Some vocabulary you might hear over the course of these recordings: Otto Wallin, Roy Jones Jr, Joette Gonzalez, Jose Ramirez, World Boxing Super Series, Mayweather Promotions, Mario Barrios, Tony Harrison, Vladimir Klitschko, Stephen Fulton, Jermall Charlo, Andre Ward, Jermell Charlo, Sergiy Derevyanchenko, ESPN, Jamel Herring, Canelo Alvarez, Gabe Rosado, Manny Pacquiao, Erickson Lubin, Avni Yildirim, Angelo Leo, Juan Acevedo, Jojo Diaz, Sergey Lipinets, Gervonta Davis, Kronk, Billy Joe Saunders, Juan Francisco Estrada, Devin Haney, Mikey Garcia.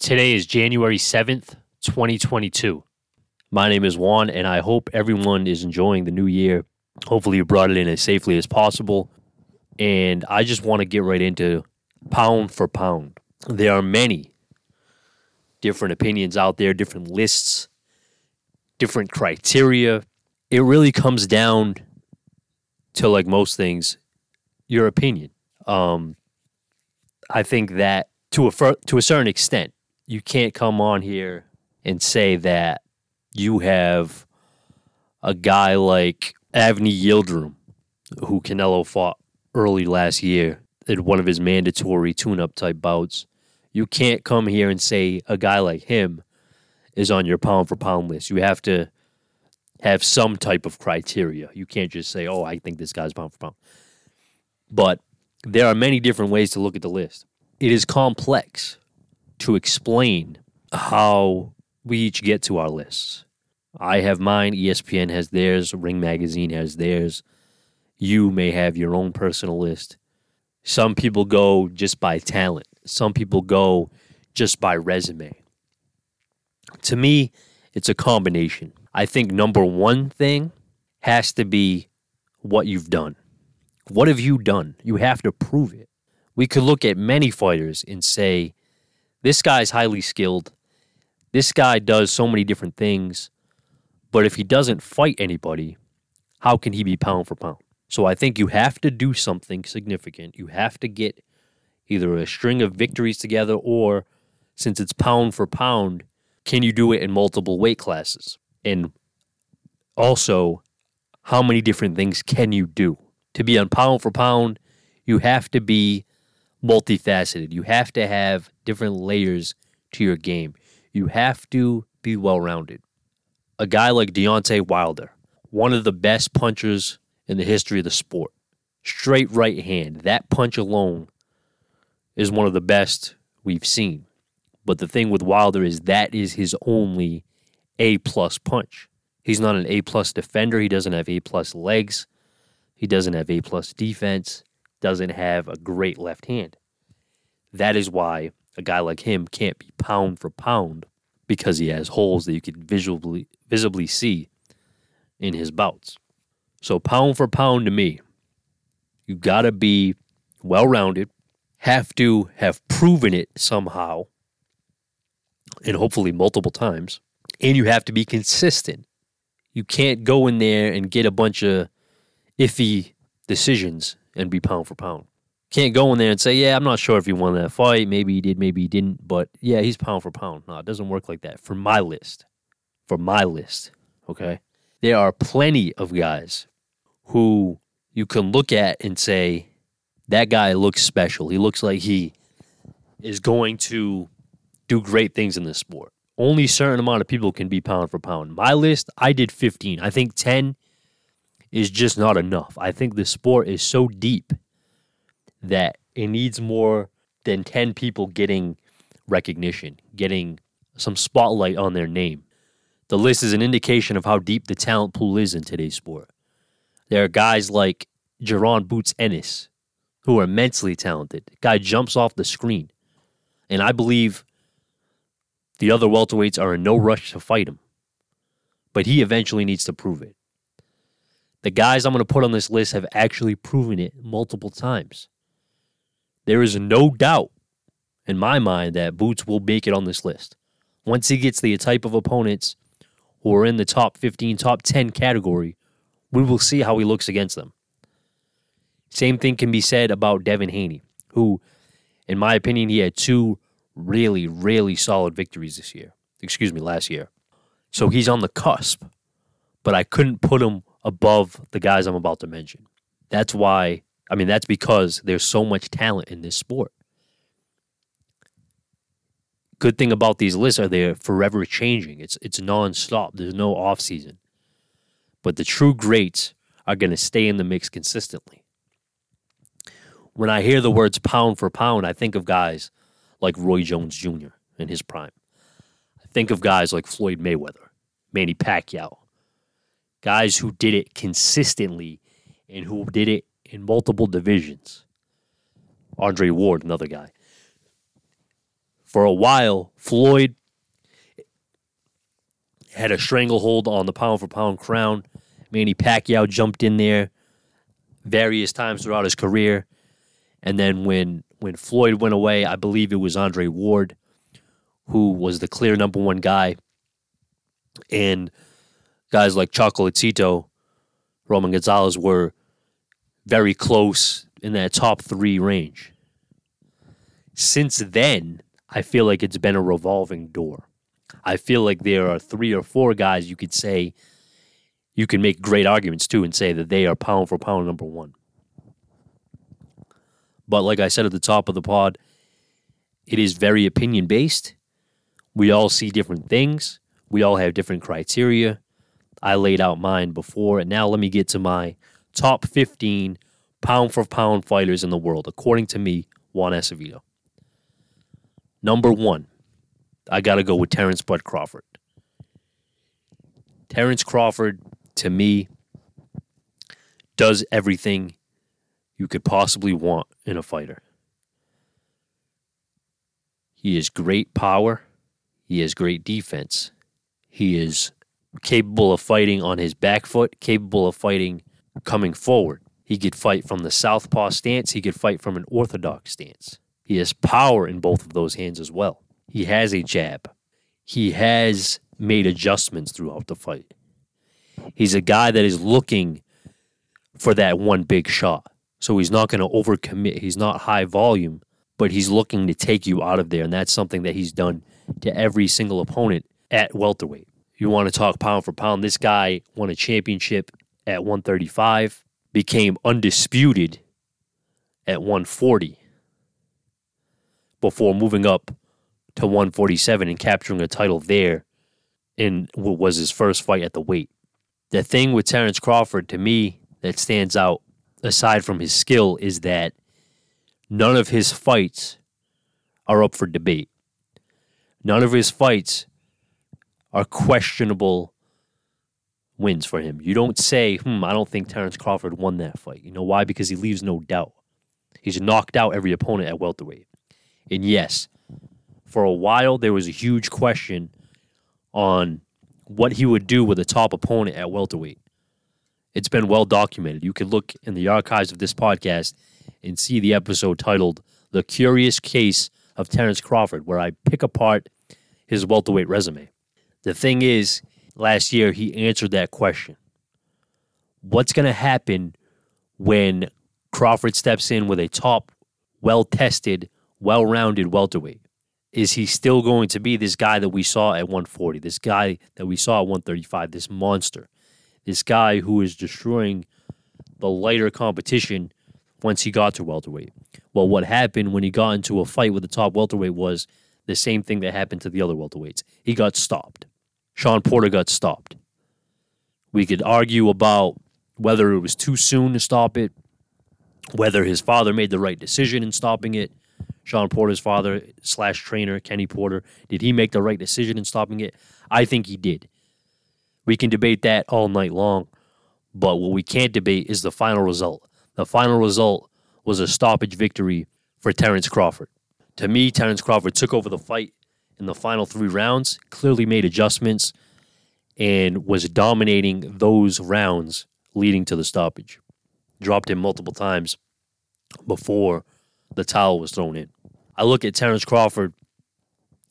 Today is January 7th, 2022. My name is Juan, and I hope everyone is enjoying the new year. Hopefully you brought it in as safely as possible. And I just want to get right into pound for pound. There are many different opinions out there, different lists, different criteria. It really comes down to, like most things, your opinion. I think that to a certain extent, you can't come on here and say that you have a guy like Avni Yildirim, who Canelo fought early last year in one of his mandatory tune-up type bouts. You can't come here and say a guy like him is on your pound-for-pound list. You have to have some type of criteria. You can't just say, oh, I think this guy's pound-for-pound. But there are many different ways to look at the list. It is complex to explain how we each get to our lists. I have mine, ESPN has theirs, Ring Magazine has theirs. You may have your own personal list. Some people go just by talent. Some people go just by resume. To me, it's a combination. I think number one thing has to be what you've done. What have you done? You have to prove it. We could look at many fighters and say, this guy's highly skilled. This guy does so many different things. But if he doesn't fight anybody, how can he be pound for pound? So I think you have to do something significant. You have to get either a string of victories together or, since it's pound for pound, can you do it in multiple weight classes? And also, how many different things can you do? To be on pound for pound, you have to be multifaceted. You have to have different layers to your game. You have to be well-rounded. A guy like Deontay Wilder, one of the best punchers in the history of the sport. Straight right hand. That punch alone is one of the best we've seen. But the thing with Wilder is that is his only A-plus punch. He's not an A-plus defender. He doesn't have A-plus legs. He doesn't have A-plus defense. Doesn't have a great left hand. That is why a guy like him can't be pound for pound, because he has holes that you can visibly see in his bouts. So pound for pound, to me, you got to be well-rounded, have to have proven it somehow, and hopefully multiple times, and you have to be consistent. You can't go in there and get a bunch of iffy decisions and be pound for pound. Can't go in there and say, yeah, I'm not sure if he won that fight. Maybe he did, maybe he didn't. But, yeah, he's pound for pound. No, it doesn't work like that. For my list, okay? There are plenty of guys who you can look at and say, that guy looks special. He looks like he is going to do great things in this sport. Only a certain amount of people can be pound for pound. My list, I did 15. I think 10 is just not enough. I think the sport is so deep that it needs more than 10 people getting recognition, getting some spotlight on their name. The list is an indication of how deep the talent pool is in today's sport. There are guys like Jaron Boots Ennis, who are immensely talented. The guy jumps off the screen. And I believe the other welterweights are in no rush to fight him. But he eventually needs to prove it. The guys I'm going to put on this list have actually proven it multiple times. There is no doubt in my mind that Boots will make it on this list. Once he gets the type of opponents who are in the top 15, top 10 category, we will see how he looks against them. Same thing can be said about Devin Haney, who, in my opinion, he had two really, really solid victories last year. So he's on the cusp, but I couldn't put him above the guys I'm about to mention. That's because there's so much talent in this sport. Good thing about these lists are they're forever changing. It's nonstop. There's no off season. But the true greats are going to stay in the mix consistently. When I hear the words pound for pound, I think of guys like Roy Jones Jr. in his prime. I think of guys like Floyd Mayweather, Manny Pacquiao. Guys who did it consistently and who did it in multiple divisions. Andre Ward, another guy. for a while, Floyd had a stranglehold on the pound-for-pound crown. Manny Pacquiao jumped in there various times throughout his career. And then when Floyd went away, I believe it was Andre Ward, who was the clear number one guy. And guys like Chocolatito, Roman Gonzalez were very close in that top three range. Since then, I feel like it's been a revolving door. I feel like there are three or four guys you could say, you can make great arguments to and say that they are pound for pound number one. But like I said at the top of the pod, it is very opinion-based. We all see different things. We all have different criteria. I laid out mine before, and now let me get to my top 15 pound-for-pound fighters in the world. According to me, Juan Acevedo. Number one, I got to go with Terrence "Bud" Crawford. Terrence Crawford, to me, does everything you could possibly want in a fighter. He has great power. He has great defense. He is capable of fighting on his back foot, capable of fighting coming forward. He could fight from the southpaw stance. He could fight from an orthodox stance. He has power in both of those hands as well. He has a jab. He has made adjustments throughout the fight. He's a guy that is looking for that one big shot. So he's not going to overcommit. He's not high volume, but he's looking to take you out of there, and that's something that he's done to every single opponent at welterweight. You want to talk pound for pound, this guy won a championship at 135, became undisputed at 140 before moving up to 147 and capturing a title there in what was his first fight at the weight. The thing with Terrence Crawford, to me, that stands out, aside from his skill, is that none of his fights are up for debate. None of his fights are questionable wins for him. You don't say, I don't think Terrence Crawford won that fight. You know why? Because he leaves no doubt. He's knocked out every opponent at welterweight. And yes, for a while, there was a huge question on what he would do with a top opponent at welterweight. It's been well documented. You can look in the archives of this podcast and see the episode titled The Curious Case of Terrence Crawford, where I pick apart his welterweight resume. The thing is, last year he answered that question. What's going to happen when Crawford steps in with a top, well-tested, well-rounded welterweight? Is he still going to be this guy that we saw at 140, this guy that we saw at 135, this monster, this guy who is destroying the lighter competition once he got to welterweight? Well, what happened when he got into a fight with the top welterweight was the same thing that happened to the other welterweights. He got stopped. Sean Porter got stopped. We could argue about whether it was too soon to stop it, whether his father made the right decision in stopping it. Sean Porter's father / trainer, Kenny Porter, did he make the right decision in stopping it? I think he did. We can debate that all night long, but what we can't debate is the final result. The final result was a stoppage victory for Terrence Crawford. To me, Terrence Crawford took over the fight in the final three rounds, clearly made adjustments, and was dominating those rounds leading to the stoppage. Dropped him multiple times before the towel was thrown in. I look at Terrence Crawford,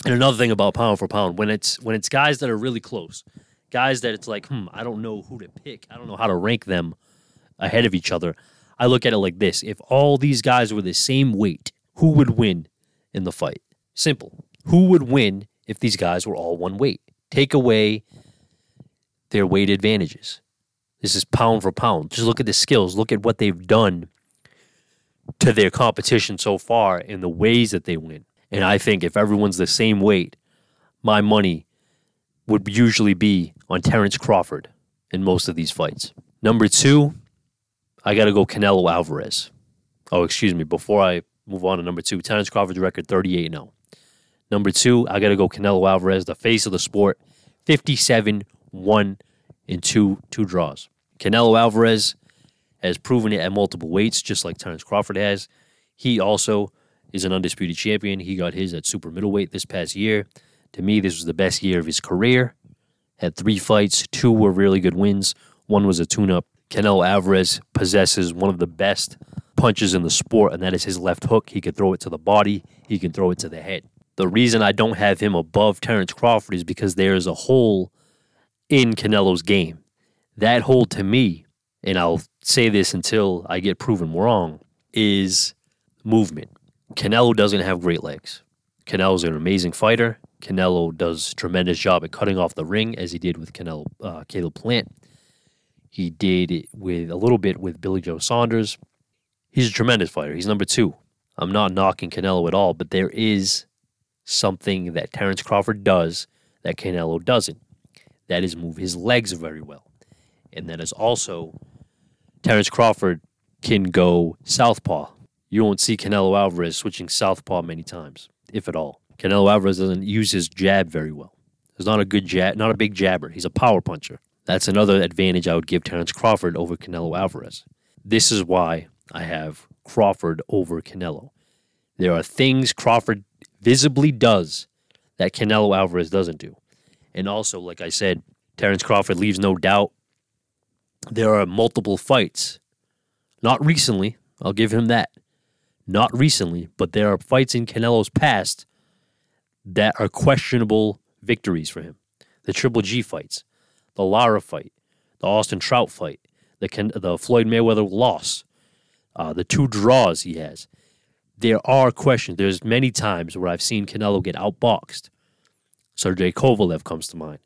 and another thing about pound for pound, when it's guys that are really close, guys that it's like, I don't know who to pick, I don't know how to rank them ahead of each other, I look at it like this. If all these guys were the same weight, who would win in the fight? Simple. Who would win if these guys were all one weight? Take away their weight advantages. This is pound for pound. Just look at the skills. Look at what they've done to their competition so far and the ways that they win. And I think if everyone's the same weight, my money would usually be on Terrence Crawford in most of these fights. Number two, I got to go Canelo Alvarez. Oh, excuse me. Before I move on to number two, Terrence Crawford's record, 38-0. Number two, I got to go Canelo Alvarez, the face of the sport, 57-1-2, two draws. Canelo Alvarez has proven it at multiple weights, just like Terrence Crawford has. He also is an undisputed champion. He got his at super middleweight this past year. To me, this was the best year of his career. Had 3 fights. 2 were really good wins. 1 was a tune-up. Canelo Alvarez possesses one of the best punches in the sport, and that is his left hook. He can throw it to the body. He can throw it to the head. The reason I don't have him above Terrence Crawford is because there is a hole in Canelo's game. That hole to me, and I'll say this until I get proven wrong, is movement. Canelo doesn't have great legs. Canelo's an amazing fighter. Canelo does a tremendous job at cutting off the ring, as he did with Caleb Plant. He did it with a little bit with Billy Joe Saunders. He's a tremendous fighter. He's number 2. I'm not knocking Canelo at all, but there is something that Terrence Crawford does that Canelo doesn't. That is move his legs very well. And that is also, Terrence Crawford can go southpaw. You won't see Canelo Alvarez switching southpaw many times, if at all. Canelo Alvarez doesn't use his jab very well. He's not a good jab, not a big jabber. He's a power puncher. That's another advantage I would give Terrence Crawford over Canelo Alvarez. This is why I have Crawford over Canelo. There are things Crawford visibly does that Canelo Alvarez doesn't do. And also, like I said, Terrence Crawford leaves no doubt. There are multiple fights. Not recently, I'll give him that. Not recently, but there are fights in Canelo's past that are questionable victories for him. The Triple G fights, the Lara fight, the Austin Trout fight, the Floyd Mayweather loss, the 2 draws he has. There are questions. There's many times where I've seen Canelo get outboxed. Sergey Kovalev comes to mind.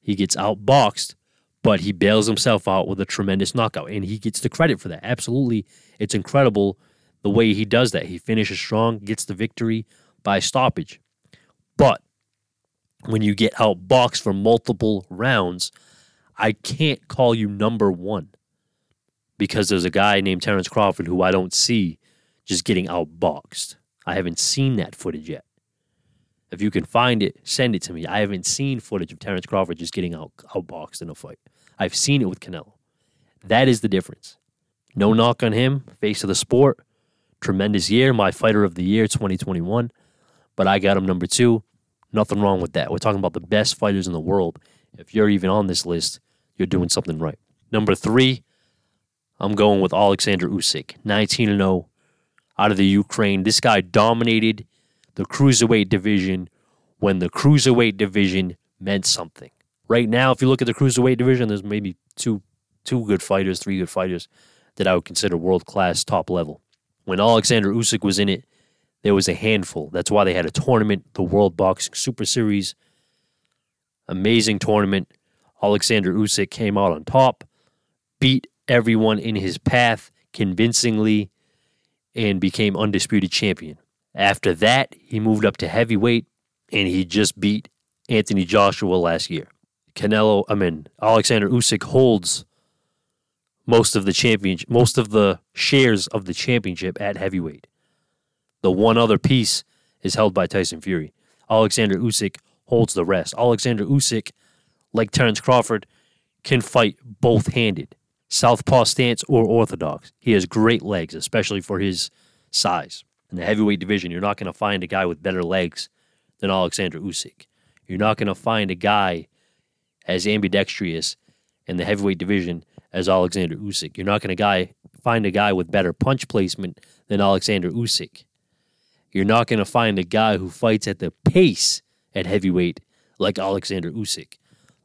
He gets outboxed, but he bails himself out with a tremendous knockout, and he gets the credit for that. Absolutely, it's incredible the way he does that. He finishes strong, gets the victory by stoppage. But when you get outboxed for multiple rounds, I can't call you number 1 because there's a guy named Terrence Crawford who I don't see just getting outboxed. I haven't seen that footage yet. If you can find it, send it to me. I haven't seen footage of Terrence Crawford just getting outboxed in a fight. I've seen it with Canelo. That is the difference. No knock on him, face of the sport. Tremendous year, my fighter of the year, 2021. But I got him number 2. Nothing wrong with that. We're talking about the best fighters in the world. If you're even on this list, you're doing something right. Number 3, I'm going with Alexander Usyk, 19-0 out of the Ukraine. This guy dominated the cruiserweight division when the cruiserweight division meant something. Right now, if you look at the cruiserweight division, there's maybe two good fighters, 3 good fighters that I would consider world-class, top level. When Alexander Usyk was in it, there was a handful. That's why they had a tournament, the World Boxing Super Series. Amazing tournament. Alexander Usyk came out on top, beat everyone in his path convincingly, and became undisputed champion. After that, he moved up to heavyweight, and he just beat Anthony Joshua last year. Alexander Usyk holds most of the championship, most of the shares of the championship at heavyweight. The one other piece is held by Tyson Fury. Alexander Usyk holds the rest. Alexander Usyk, like Terrence Crawford, can fight both-handed. Southpaw stance or orthodox. He has great legs, especially for his size. In the heavyweight division, you're not going to find a guy with better legs than Alexander Usyk. You're not going to find a guy as ambidextrous in the heavyweight division as Alexander Usyk. You're not going to find a guy with better punch placement than Alexander Usyk. You're not going to find a guy who fights at the pace at heavyweight like Alexander Usyk.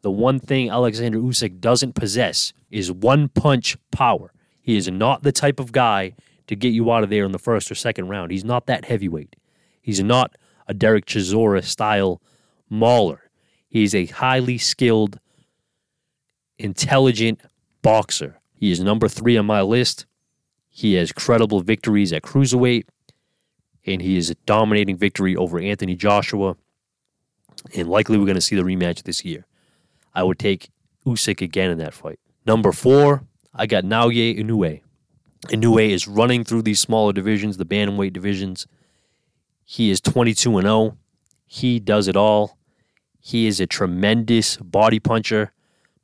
The one thing Alexander Usyk doesn't possess is one-punch power. He is not the type of guy to get you out of there in the 1st or 2nd round. He's not that heavyweight. He's not a Derek Chisora-style mauler. He's a highly skilled, intelligent boxer. He is number 3 on my list. He has credible victories at cruiserweight. And he is a dominating victory over Anthony Joshua. And likely we're going to see the rematch this year. I would take Usyk again in that fight. Number 4, I got Naoya Inoue. Inoue is running through these smaller divisions, the bantamweight divisions. He is 22-0. He does it all. He is a tremendous body puncher.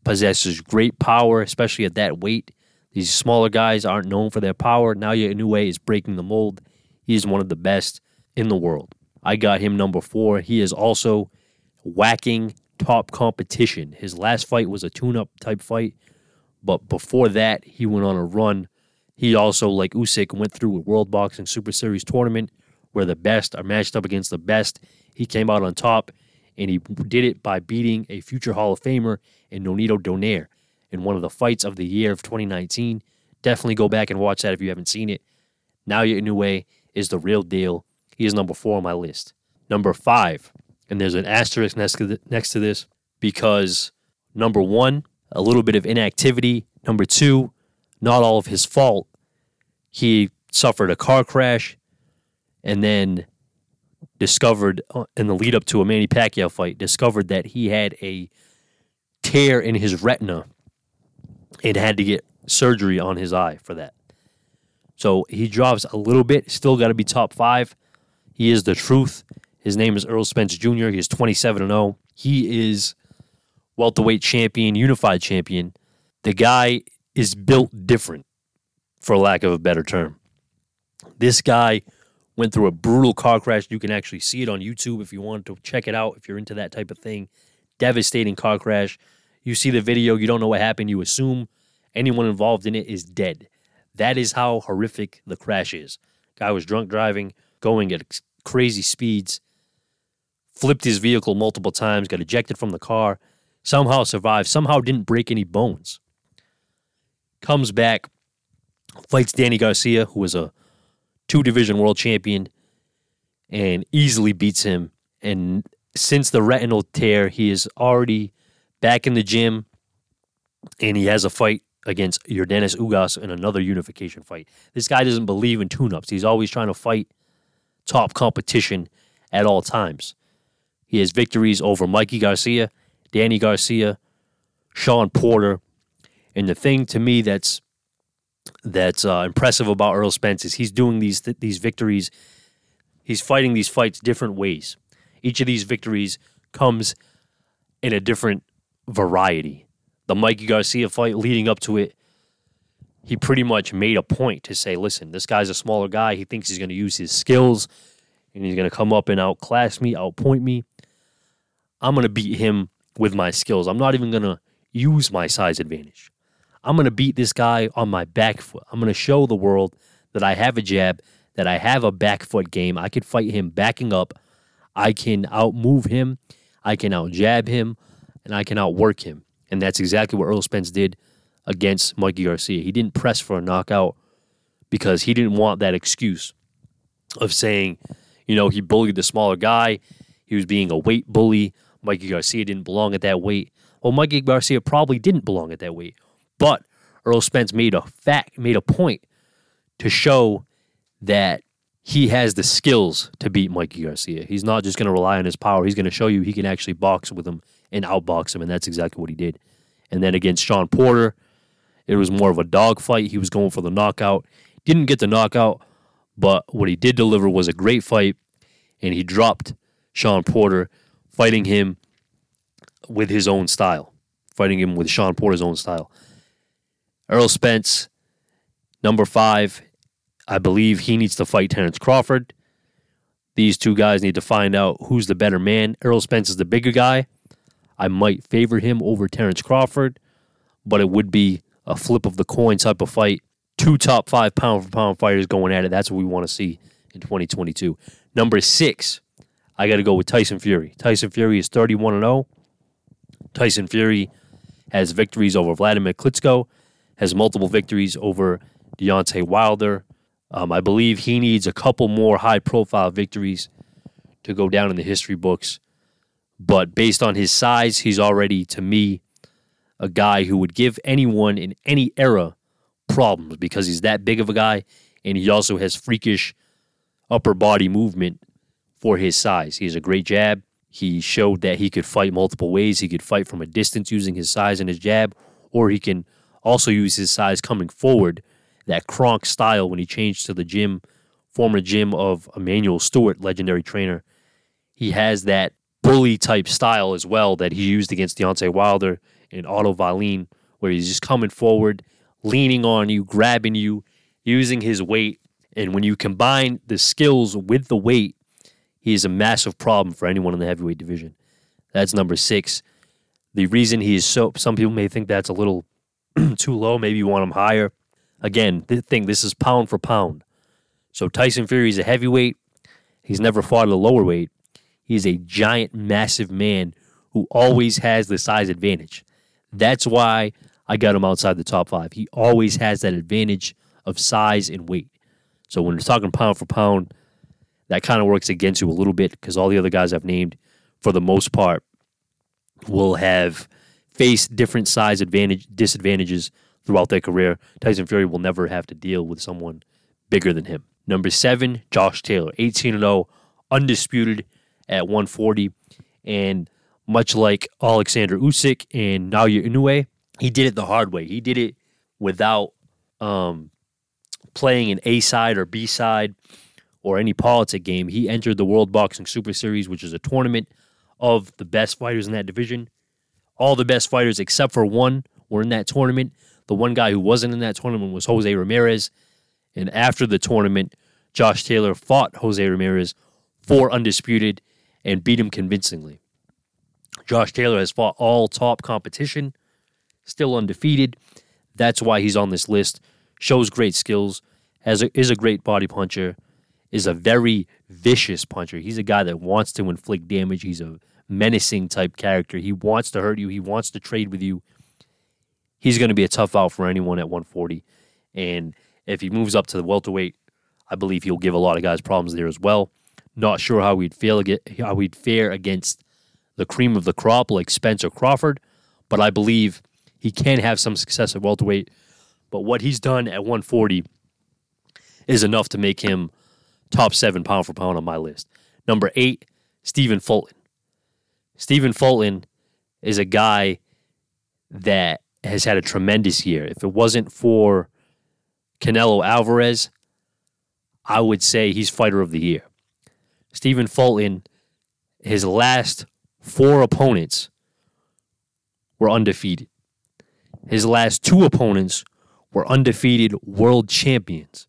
Possesses great power, especially at that weight. These smaller guys aren't known for their power. Naoya Inoue is breaking the mold. He is one of the best in the world. I got him number 4. He is also whacking top competition. His last fight was a tune-up type fight, but before that, he went on a run. He also, like Usyk, went through a World Boxing Super Series tournament where the best are matched up against the best. He came out on top, and he did it by beating a future Hall of Famer in Nonito Donaire in one of the fights of the year of 2019. Definitely go back and watch that if you haven't seen it. Naoya Inoue is the real deal. He is number 4 on my list. Number 5, and there's an asterisk next to this, because number 1, a little bit of inactivity. Number 2, not all of his fault. He suffered a car crash and then discovered, in the lead up to a Manny Pacquiao fight, discovered that he had a tear in his retina and had to get surgery on his eye for that. So he drops a little bit, still got to be top 5. He is the truth. His name is Errol Spence Jr. He is 27-0. He is welterweight champion, unified champion. The guy is built different, for lack of a better term. This guy went through a brutal car crash. You can actually see it on YouTube if you want to check it out, if you're into that type of thing. Devastating car crash. You see the video, you don't know what happened. You assume anyone involved in it is dead. That is how horrific the crash is. Guy was drunk driving, going at crazy speeds, flipped his vehicle multiple times, got ejected from the car, somehow survived, somehow didn't break any bones. Comes back, fights Danny Garcia, who is a 2-division world champion, and easily beats him. And since the retinal tear, he is already back in the gym, and he has a fight against Yordanis Ugas in another unification fight. This guy doesn't believe in tune-ups. He's always trying to fight top competition at all times. He has victories over Mikey Garcia, Danny Garcia, Sean Porter. And the thing to me that's impressive about Errol Spence is he's doing these victories. He's fighting these fights different ways. Each of these victories comes in a different variety. The Mikey Garcia fight leading up to it, he pretty much made a point to say, listen, this guy's a smaller guy. He thinks he's going to use his skills, and he's going to come up and outclass me, outpoint me. I'm going to beat him with my skills. I'm not even going to use my size advantage. I'm going to beat this guy on my back foot. I'm going to show the world that I have a jab, that I have a back foot game. I could fight him backing up. I can outmove him. I can outjab him, and I can outwork him. And that's exactly what Errol Spence did against Mikey Garcia. He didn't press for a knockout because he didn't want that excuse of saying, you know, he bullied the smaller guy. He was being a weight bully. Mikey Garcia didn't belong at that weight. Well, Mikey Garcia probably didn't belong at that weight. But Errol Spence made a point to show that he has the skills to beat Mikey Garcia. He's not just going to rely on his power. He's going to show you he can actually box with him and outbox him, and that's exactly what he did. And then against Sean Porter, it was more of a dogfight. He was going for the knockout. Didn't get the knockout, but what he did deliver was a great fight, and he dropped Sean Porter, fighting him with his own style, fighting him with Sean Porter's own style. Errol Spence, number 5, I believe he needs to fight Terrence Crawford. These two guys need to find out who's the better man. Errol Spence is the bigger guy. I might favor him over Terrence Crawford, but it would be a flip of the coin type of fight. 2 top 5 pound-for-pound fighters going at it. That's what we want to see in 2022. Number 6, I got to go with Tyson Fury. Tyson Fury is 31-0. Tyson Fury has victories over Vladimir Klitschko, has multiple victories over Deontay Wilder. I believe he needs a couple more high-profile victories to go down in the history books. But based on his size, he's already, to me, a guy who would give anyone in any era problems because he's that big of a guy, and he also has freakish upper body movement for his size. He has a great jab. He showed that he could fight multiple ways. He could fight from a distance using his size and his jab, or he can also use his size coming forward, that Kronk style when he changed to the gym, former gym of Emanuel Stewart, legendary trainer. He has that bully-type style as well that he used against Deontay Wilder and Otto Valine, where he's just coming forward, leaning on you, grabbing you, using his weight. And when you combine the skills with the weight, He is a massive problem for anyone in the heavyweight division. That's number six. The reason he is so, some people may think that's a little too low. Maybe you want him higher. Again, the thing, this is pound for pound. So Tyson Fury is a heavyweight. He's never fought at a lower weight. He's a giant, massive man who always has the size advantage. That's why I got him outside the top five. He always has that advantage of size and weight. So when we're talking pound for pound, that kind of works against you a little bit because all the other guys I've named, for the most part, will have faced different size disadvantages throughout their career. Tyson Fury will never have to deal with someone bigger than him. Number seven, Josh Taylor, 18-0, undisputed at 140. And much like Alexander Usyk and Naoya Inoue, he did it the hard way. He did it without playing an A-side or B-side or any politic game. He entered the World Boxing Super Series, which is a tournament of the best fighters in that division. All the best fighters except for one were in that tournament. The one guy who wasn't in that tournament was Jose Ramirez. And after the tournament, Josh Taylor fought Jose Ramirez for undisputed and beat him convincingly. Josh Taylor has fought all top competition, still undefeated. That's why he's on this list. Shows great skills, is a great body puncher, is a very vicious puncher. He's a guy that wants to inflict damage. He's a menacing type character. He wants to hurt you. He wants to trade with you. He's going to be a tough out for anyone at 140. And if he moves up to the welterweight, I believe he'll give a lot of guys problems there as well. Not sure how he'd fare against the cream of the crop like Spence or Crawford, but I believe he can have some success at welterweight. But what he's done at 140 is enough to make him top 7 pound for pound on my list. Number eight, Stephen Fulton. Stephen Fulton is a guy that has had a tremendous year. If it wasn't for Canelo Alvarez, I would say he's fighter of the year. Stephen Fulton, his last four opponents were undefeated. His last two opponents were undefeated world champions.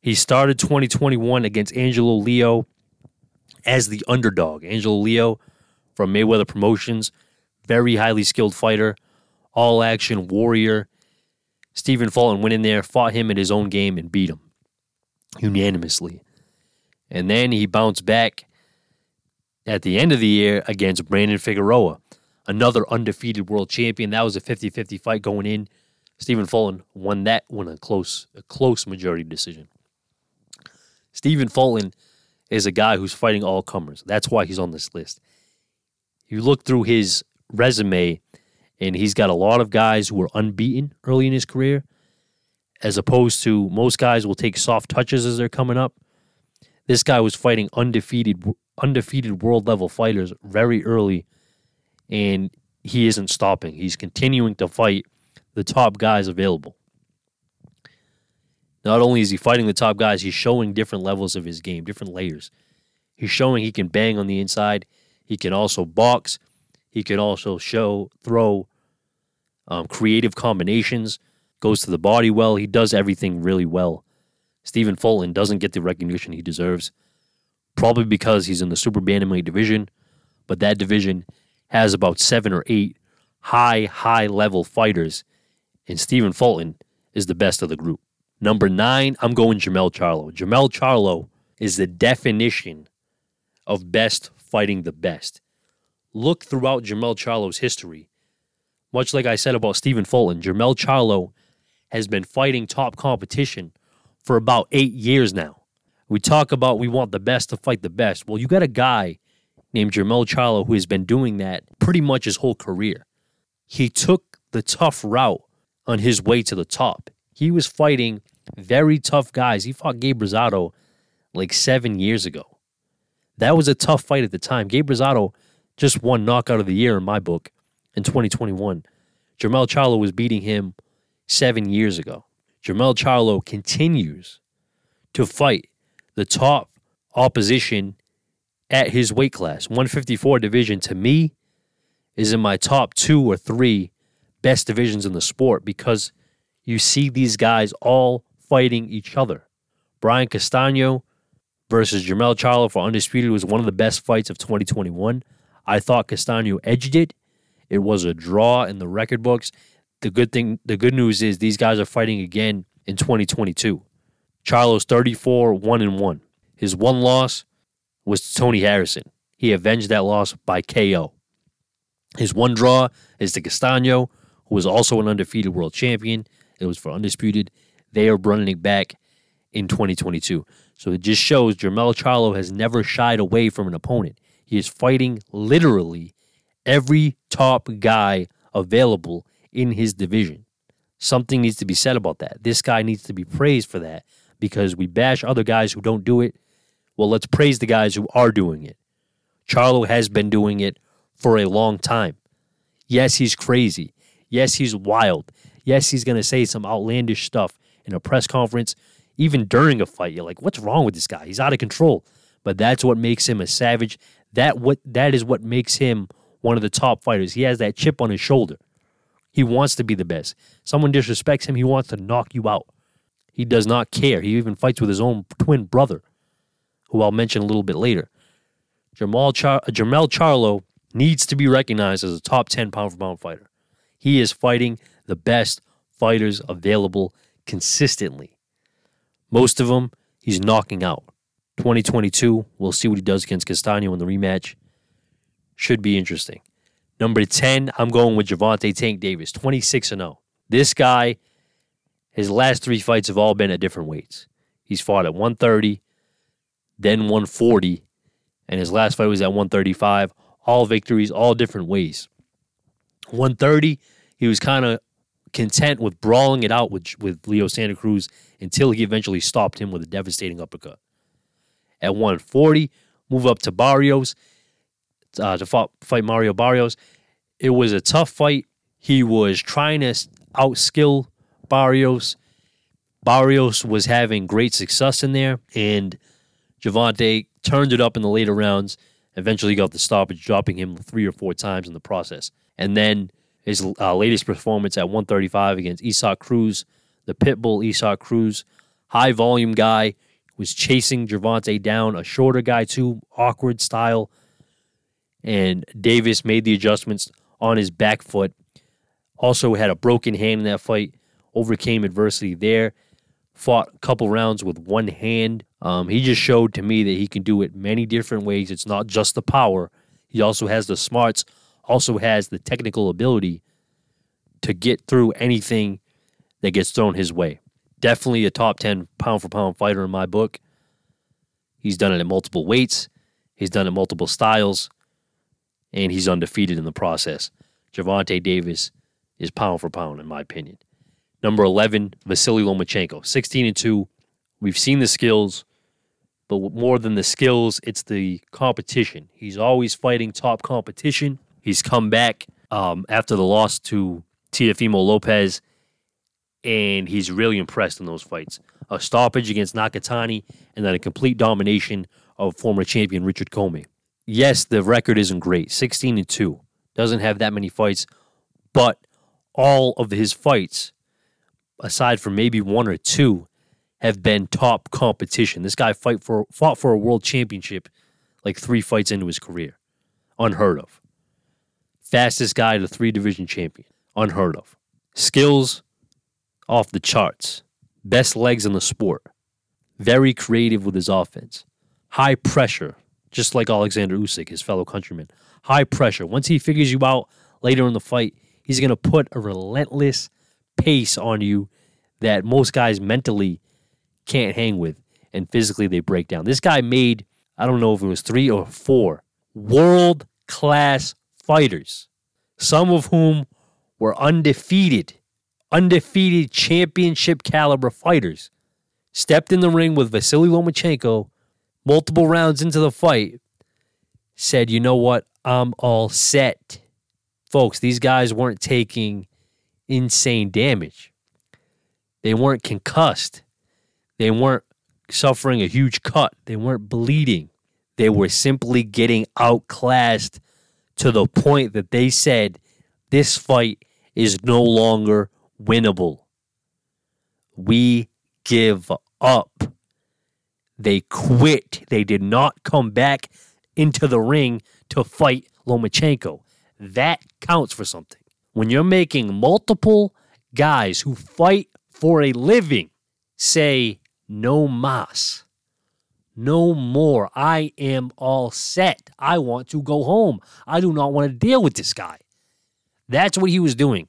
He started 2021 against Angelo Leo as the underdog. Angelo Leo from Mayweather Promotions, very highly skilled fighter, all-action warrior. Stephen Fulton went in there, fought him in his own game, and beat him unanimously. And then he bounced back at the end of the year against Brandon Figueroa, another undefeated world champion. That was a 50-50 fight going in. Stephen Fulton won that one a close majority decision. Stephen Fulton is a guy who's fighting all comers. That's why he's on this list. You look through his resume, and he's got a lot of guys who were unbeaten early in his career, as opposed to most guys will take soft touches as they're coming up. This guy was fighting undefeated world-level fighters very early, and he isn't stopping. He's continuing to fight the top guys available. Not only is he fighting the top guys, he's showing different levels of his game, different layers. He's showing he can bang on the inside. He can also box. He can also throw creative combinations, goes to the body well. He does everything really well. Stephen Fulton doesn't get the recognition he deserves, probably because he's in the super bantamweight division, but that division has about 7 or 8 high-level fighters, and Stephen Fulton is the best of the group. Number 9, I'm going Jermell Charlo. Jermell Charlo is the definition of best fighting the best. Look throughout Jermell Charlo's history. Much like I said about Stephen Fulton, Jermell Charlo has been fighting top competition for about 8 years now. We talk about we want the best to fight the best. Well, you got a guy named Jermell Charlo who has been doing that pretty much his whole career. He took the tough route on his way to the top. He was fighting very tough guys. He fought Gabe Rosado like 7 years ago. That was a tough fight at the time. Gabe Rosado just won knockout of the year in my book in 2021. Jermell Charlo was beating him 7 years ago. Jermell Charlo continues to fight the top opposition at his weight class. 154 division, to me, is in my top 2 or 3 best divisions in the sport because you see these guys all fighting each other. Brian Castaño versus Jermell Charlo for Undisputed was one of the best fights of 2021. I thought Castaño edged it. It was a draw in the record books. The good news is these guys are fighting again in 2022. Charlo's 34-1-1. His one loss was to Tony Harrison. He avenged that loss by KO. His one draw is to Castaño, who is also an undefeated world champion. It was for Undisputed. They are running it back in 2022. So it just shows Jermell Charlo has never shied away from an opponent. He is fighting literally every top guy available in his division. Something needs to be said about that. This guy needs to be praised for that, because we bash other guys who don't do it. Well, let's praise the guys who are doing it. Charlo has been doing it for a long time. Yes, he's crazy. Yes, he's wild. Yes, he's going to say some outlandish stuff in a press conference, even during a fight. You're like, what's wrong with this guy? He's out of control. But that's what makes him a savage. That is what makes him one of the top fighters. He has that chip on his shoulder. He wants to be the best. Someone disrespects him, he wants to knock you out. He does not care. He even fights with his own twin brother, who I'll mention a little bit later. Jermell Charlo needs to be recognized as a top 10 pound-for-pound fighter. He is fighting the best fighters available consistently. Most of them, he's knocking out. 2022, we'll see what he does against Castaño in the rematch. Should be interesting. Number 10, I'm going with Gervonta Tank Davis, 26-0. This guy, his last three fights have all been at different weights. He's fought at 130, then 140, and his last fight was at 135. All victories, all different ways. 130, he was kind of content with brawling it out with Leo Santa Cruz until he eventually stopped him with a devastating uppercut. At 140, move up to Barrios, to fight Mario Barrios. It was a tough fight. He was trying to outskill Barrios. Barrios was having great success in there, and Gervonta turned it up in the later rounds, eventually got the stoppage, dropping him 3 or 4 times in the process. And then his latest performance at 135 against Isak Cruz, the Pitbull Isak Cruz, high-volume guy, was chasing Gervonta down, a shorter guy too, awkward style. And Davis made the adjustments on his back foot. Also had a broken hand in that fight, overcame adversity there, fought a couple rounds with one hand. He just showed to me that he can do it many different ways. It's not just the power. He also has the smarts, also has the technical ability to get through anything that gets thrown his way. Definitely a top 10 pound-for-pound fighter in my book. He's done it at multiple weights. He's done it in multiple styles. And he's undefeated in the process. Gervonta Davis is pound-for-pound, in my opinion. Number 11, Vasily Lomachenko, 16-2. We've seen the skills, but more than the skills, it's the competition. He's always fighting top competition. He's come back after the loss to Teofimo Lopez, and he's really impressed in those fights. A stoppage against Nakatani, and then a complete domination of former champion Richard Comey. Yes, the record isn't great, 16-2. Doesn't have that many fights, but all of his fights, aside from maybe 1 or 2, have been top competition. This guy fought for a world championship like 3 fights into his career. Unheard of. Fastest guy to 3-division champion. Unheard of. Skills off the charts. Best legs in the sport. Very creative with his offense. High pressure, just like Alexander Usyk, his fellow countryman. High pressure. Once he figures you out later in the fight, he's going to put a relentless pace on you that most guys mentally can't hang with, and physically they break down. This guy made, I don't know if it was 3 or 4, world-class fighters, some of whom were undefeated championship-caliber fighters, stepped in the ring with Vasily Lomachenko multiple rounds into the fight, said, you know what, I'm all set. Folks, these guys weren't taking insane damage. They weren't concussed. They weren't suffering a huge cut. They weren't bleeding. They were simply getting outclassed to the point that they said, this fight is no longer winnable. We give up. They quit. They did not come back into the ring to fight Lomachenko. That counts for something. When you're making multiple guys who fight for a living say, no mas, no more. I am all set. I want to go home. I do not want to deal with this guy. That's what he was doing.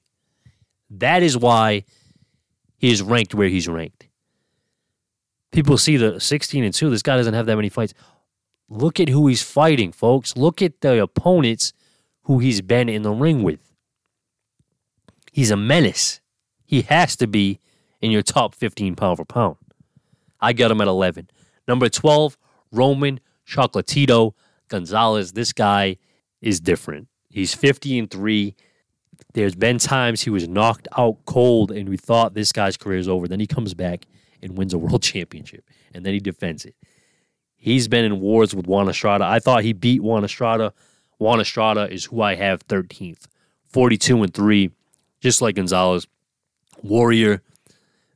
That is why he is ranked where he's ranked. People see the 16-2. This guy doesn't have that many fights. Look at who he's fighting, folks. Look at the opponents who he's been in the ring with. He's a menace. He has to be in your top 15 pound for pound. I got him at 11. Number 12, Roman Chocolatito Gonzalez. This guy is different. He's 50-3. There's been times he was knocked out cold and we thought this guy's career is over. Then he comes back and wins a world championship. And then he defends it. He's been in wars with Juan Estrada. I thought he beat Juan Estrada. Juan Estrada is who I have 13th. 42-3, just like Gonzalez. Warrior.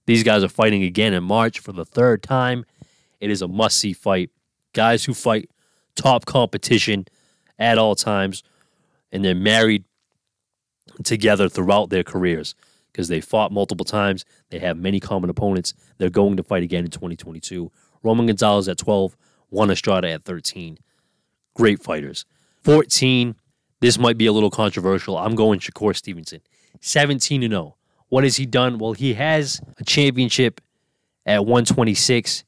These guys are fighting again in March for the third time. It is a must-see fight. Guys who fight top competition at all times, and they're married together throughout their careers because they fought multiple times. They have many common opponents. They're going to fight again in 2022. Roman Gonzalez at 12, Juan Estrada at 13. Great fighters. 14, this might be a little controversial. I'm going Shakur Stevenson. 17-0. What has he done? Well, he has a championship at 126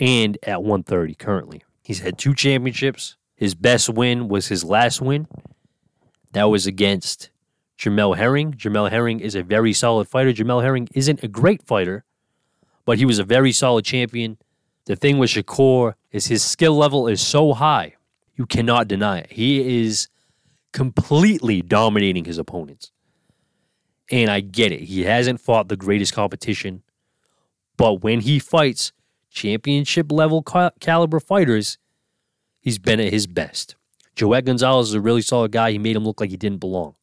and at 130 currently. He's had two championships. His best win was his last win. That was against Jamel Herring. Jamel Herring is a very solid fighter. Jamel Herring isn't a great fighter, but he was a very solid champion. The thing with Shakur is his skill level is so high, you cannot deny it. He is completely dominating his opponents. And I get it. He hasn't fought the greatest competition, but when he fights championship-level caliber fighters, he's been at his best. Joette Gonzalez is a really solid guy. He made him look like he didn't belong.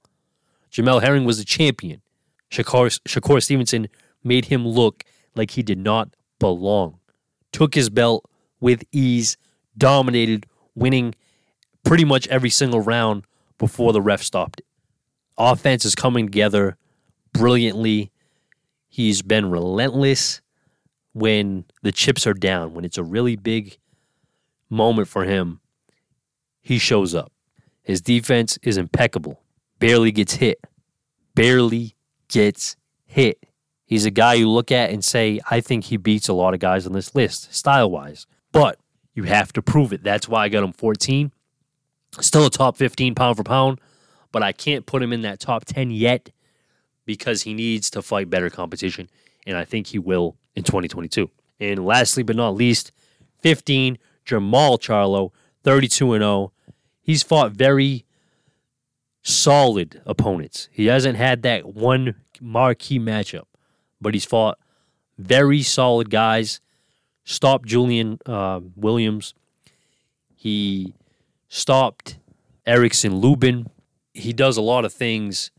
Jamel Herring was a champion. Shakur Stevenson made him look like he did not belong. Took his belt with ease, dominated, winning pretty much every single round before the ref stopped it. Offense is coming together brilliantly. He's been relentless when the chips are down. When it's a really big moment for him, he shows up. His defense is impeccable. Barely gets hit. Barely gets hit. He's a guy you look at and say, I think he beats a lot of guys on this list, style-wise. But you have to prove it. That's why I got him 14. Still a top 15 pound for pound, but I can't put him in that top 10 yet because he needs to fight better competition, and I think he will in 2022. And lastly but not least, 15, Jermall Charlo, 32-0. He's fought very solid opponents. He hasn't had that one marquee matchup, but he's fought very solid guys. Stopped Julian Williams. He stopped Erickson Lubin. He does a lot of things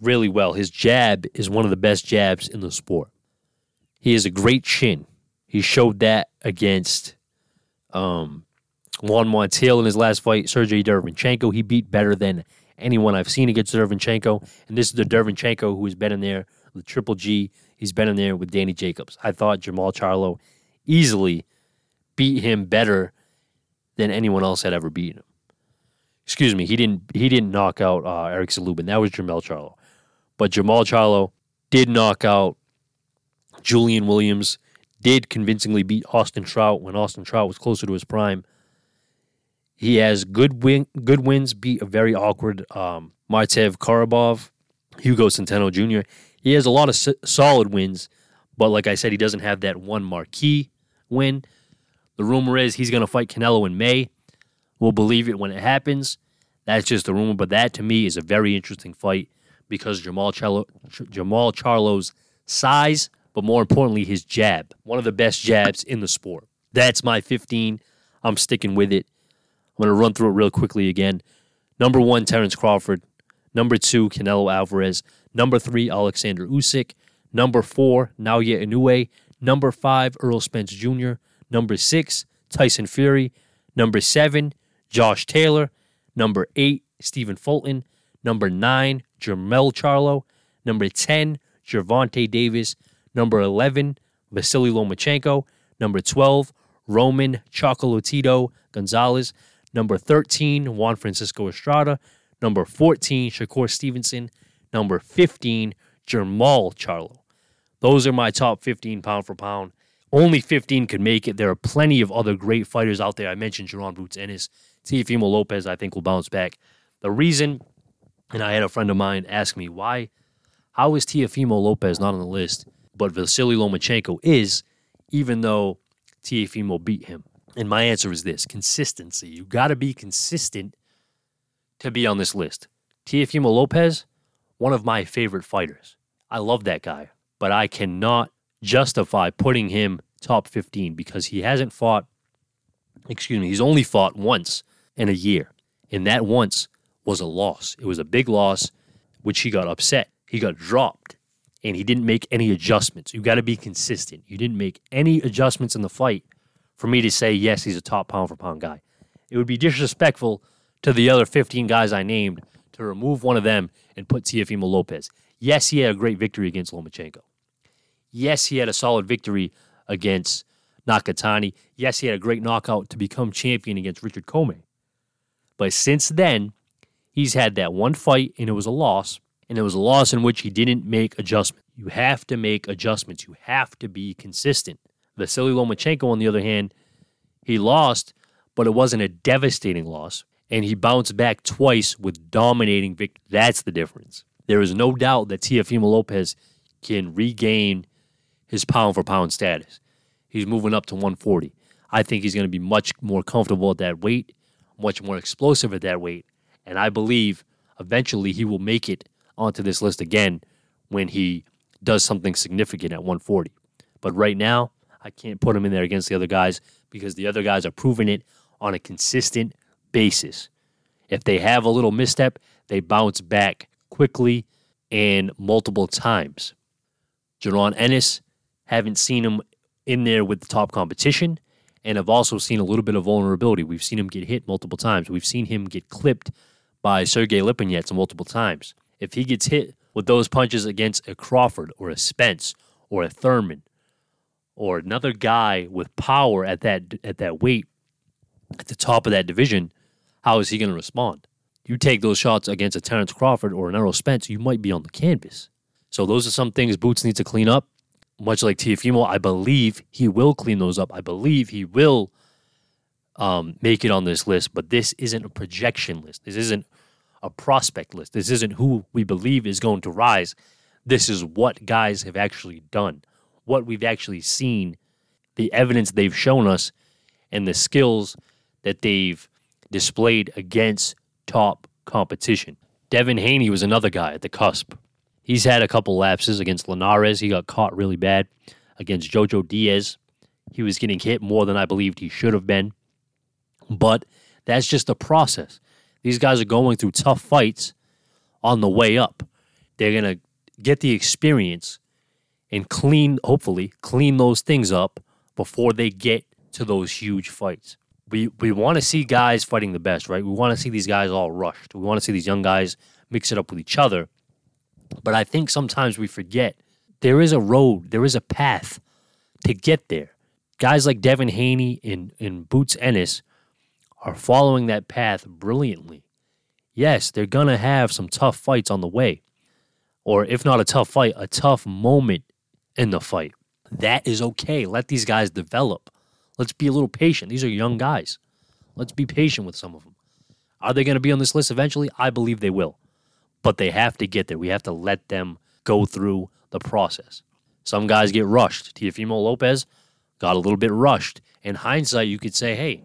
really well. His jab is one of the best jabs in the sport. He has a great chin. He showed that against Juan Montiel in his last fight. Sergiy Derevyanchenko, he beat better than anyone I've seen against Derevyanchenko. And this is the Derevyanchenko who has been in there with Triple G. He's been in there with Danny Jacobs. I thought Jermall Charlo easily beat him better than anyone else had ever beaten him. Excuse me, he didn't knock out Erickson Lubin. That was Jermell Charlo. But Jermall Charlo did knock out Julian Williams, did convincingly beat Austin Trout when Austin Trout was closer to his prime. He has good wins, beat a very awkward Martev Karabov, Hugo Centeno Jr. He has a lot of solid wins, but like I said, he doesn't have that one marquee win. The rumor is he's going to fight Canelo in May. We'll believe it when it happens. That's just a rumor, but that to me is a very interesting fight because Jermall Charlo's size, but more importantly, his jab. One of the best jabs in the sport. That's my 15. I'm sticking with it. I'm going to run through it real quickly again. Number 1, Terrence Crawford. Number 2, Canelo Alvarez. Number 3, Alexander Usyk. Number 4, Naoya Inoue. Number 5, Errol Spence Jr. Number 6, Tyson Fury. Number 7, Josh Taylor. Number 8, Stephen Fulton. Number 9, Jermell Charlo. Number 10, Gervonta Davis. Number 11, Vasily Lomachenko. Number 12, Roman Chocolatito Gonzalez. Number 13, Juan Francisco Estrada. Number 14, Shakur Stevenson. Number 15, Jermall Charlo. Those are my top 15 pound for pound. Only 15 could make it. There are plenty of other great fighters out there. I mentioned Jaron Boots Ennis. Teofimo Lopez, I think, will bounce back. The reason, and I had a friend of mine ask me, why, how is Teofimo Lopez not on the list, but Vasily Lomachenko is, even though Teofimo beat him? And my answer is this, consistency. You got to be consistent to be on this list. Teofimo Lopez, one of my favorite fighters. I love that guy, but I cannot justify putting him top 15 because he hasn't fought, he's only fought once in a year. And that once was a loss. It was a big loss, which he got upset. He got dropped, and he didn't make any adjustments. You got to be consistent. You didn't make any adjustments in the fight for me to say, yes, he's a top pound-for-pound guy. It would be disrespectful to the other 15 guys I named to remove one of them and put Teofimo Lopez. Yes, he had a great victory against Lomachenko. Yes, he had a solid victory against Nakatani. Yes, he had a great knockout to become champion against Richard Comey. But since then, he's had that one fight, and it was a loss. And it was a loss in which he didn't make adjustments. You have to make adjustments. You have to be consistent. Vasily Lomachenko, on the other hand, he lost, but it wasn't a devastating loss. And he bounced back twice with dominating victory. That's the difference. There is no doubt that Teofimo Lopez can regain his pound-for-pound status. He's moving up to 140. I think he's going to be much more comfortable at that weight, much more explosive at that weight. And I believe eventually he will make it onto this list again when he does something significant at 140. But right now, I can't put him in there against the other guys because the other guys are proving it on a consistent basis. If they have a little misstep, they bounce back quickly and multiple times. Jaron Ennis, haven't seen him in there with the top competition, and I've also seen a little bit of vulnerability. We've seen him get hit multiple times. We've seen him get clipped by Sergey Lipinets multiple times. If he gets hit with those punches against a Crawford or a Spence or a Thurman or another guy with power at that weight, at the top of that division, how is he going to respond? You take those shots against a Terrence Crawford or an Errol Spence, you might be on the canvas. So those are some things Boots needs to clean up. Much like Teofimo, I believe he will clean those up. I believe he will make it on this list, but this isn't a projection list. This isn't a prospect list. This isn't who we believe is going to rise. This is what guys have actually done, what we've actually seen, the evidence they've shown us, and the skills that they've displayed against top competition. Devin Haney was another guy at the cusp. He's had a couple lapses against Linares. He got caught really bad against Jojo Diaz. He was getting hit more than I believed he should have been. But that's just the process. These guys are going through tough fights on the way up. They're going to get the experience and hopefully clean those things up before they get to those huge fights. We want to see guys fighting the best, right? We want to see these guys all rushed. We want to see these young guys mix it up with each other. But I think sometimes we forget there is a road, there is a path to get there. Guys like Devin Haney and Boots Ennis are following that path brilliantly. Yes, they're going to have some tough fights on the way. Or if not a tough fight, a tough moment in the fight. That is okay. Let these guys develop. Let's be a little patient. These are young guys. Let's be patient with some of them. Are they going to be on this list eventually? I believe they will. But they have to get there. We have to let them go through the process. Some guys get rushed. Teofimo Lopez got a little bit rushed. In hindsight, you could say, hey,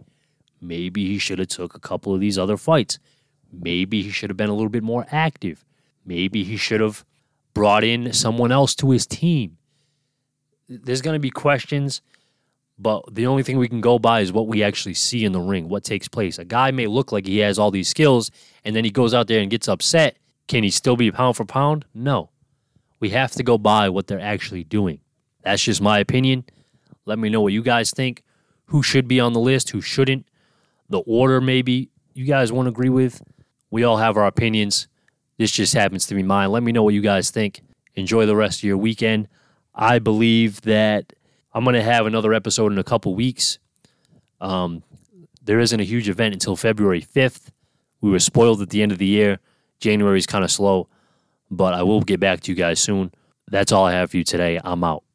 maybe he should have took a couple of these other fights. Maybe he should have been a little bit more active. Maybe he should have brought in someone else to his team. There's going to be questions, but the only thing we can go by is what we actually see in the ring, what takes place. A guy may look like he has all these skills, and then he goes out there and gets upset. Can he still be pound for pound? No. We have to go by what they're actually doing. That's just my opinion. Let me know what you guys think. who should be on the list, who shouldn't, the order maybe you guys won't agree with. We all have our opinions. This just happens to be mine. Let me know what you guys think. Enjoy the rest of your weekend. I believe that I'm going to have another episode in a couple weeks. There isn't a huge event until February 5th. We were spoiled at the end of the year. January is kind of slow, but I will get back to you guys soon. That's all I have for you today. I'm out.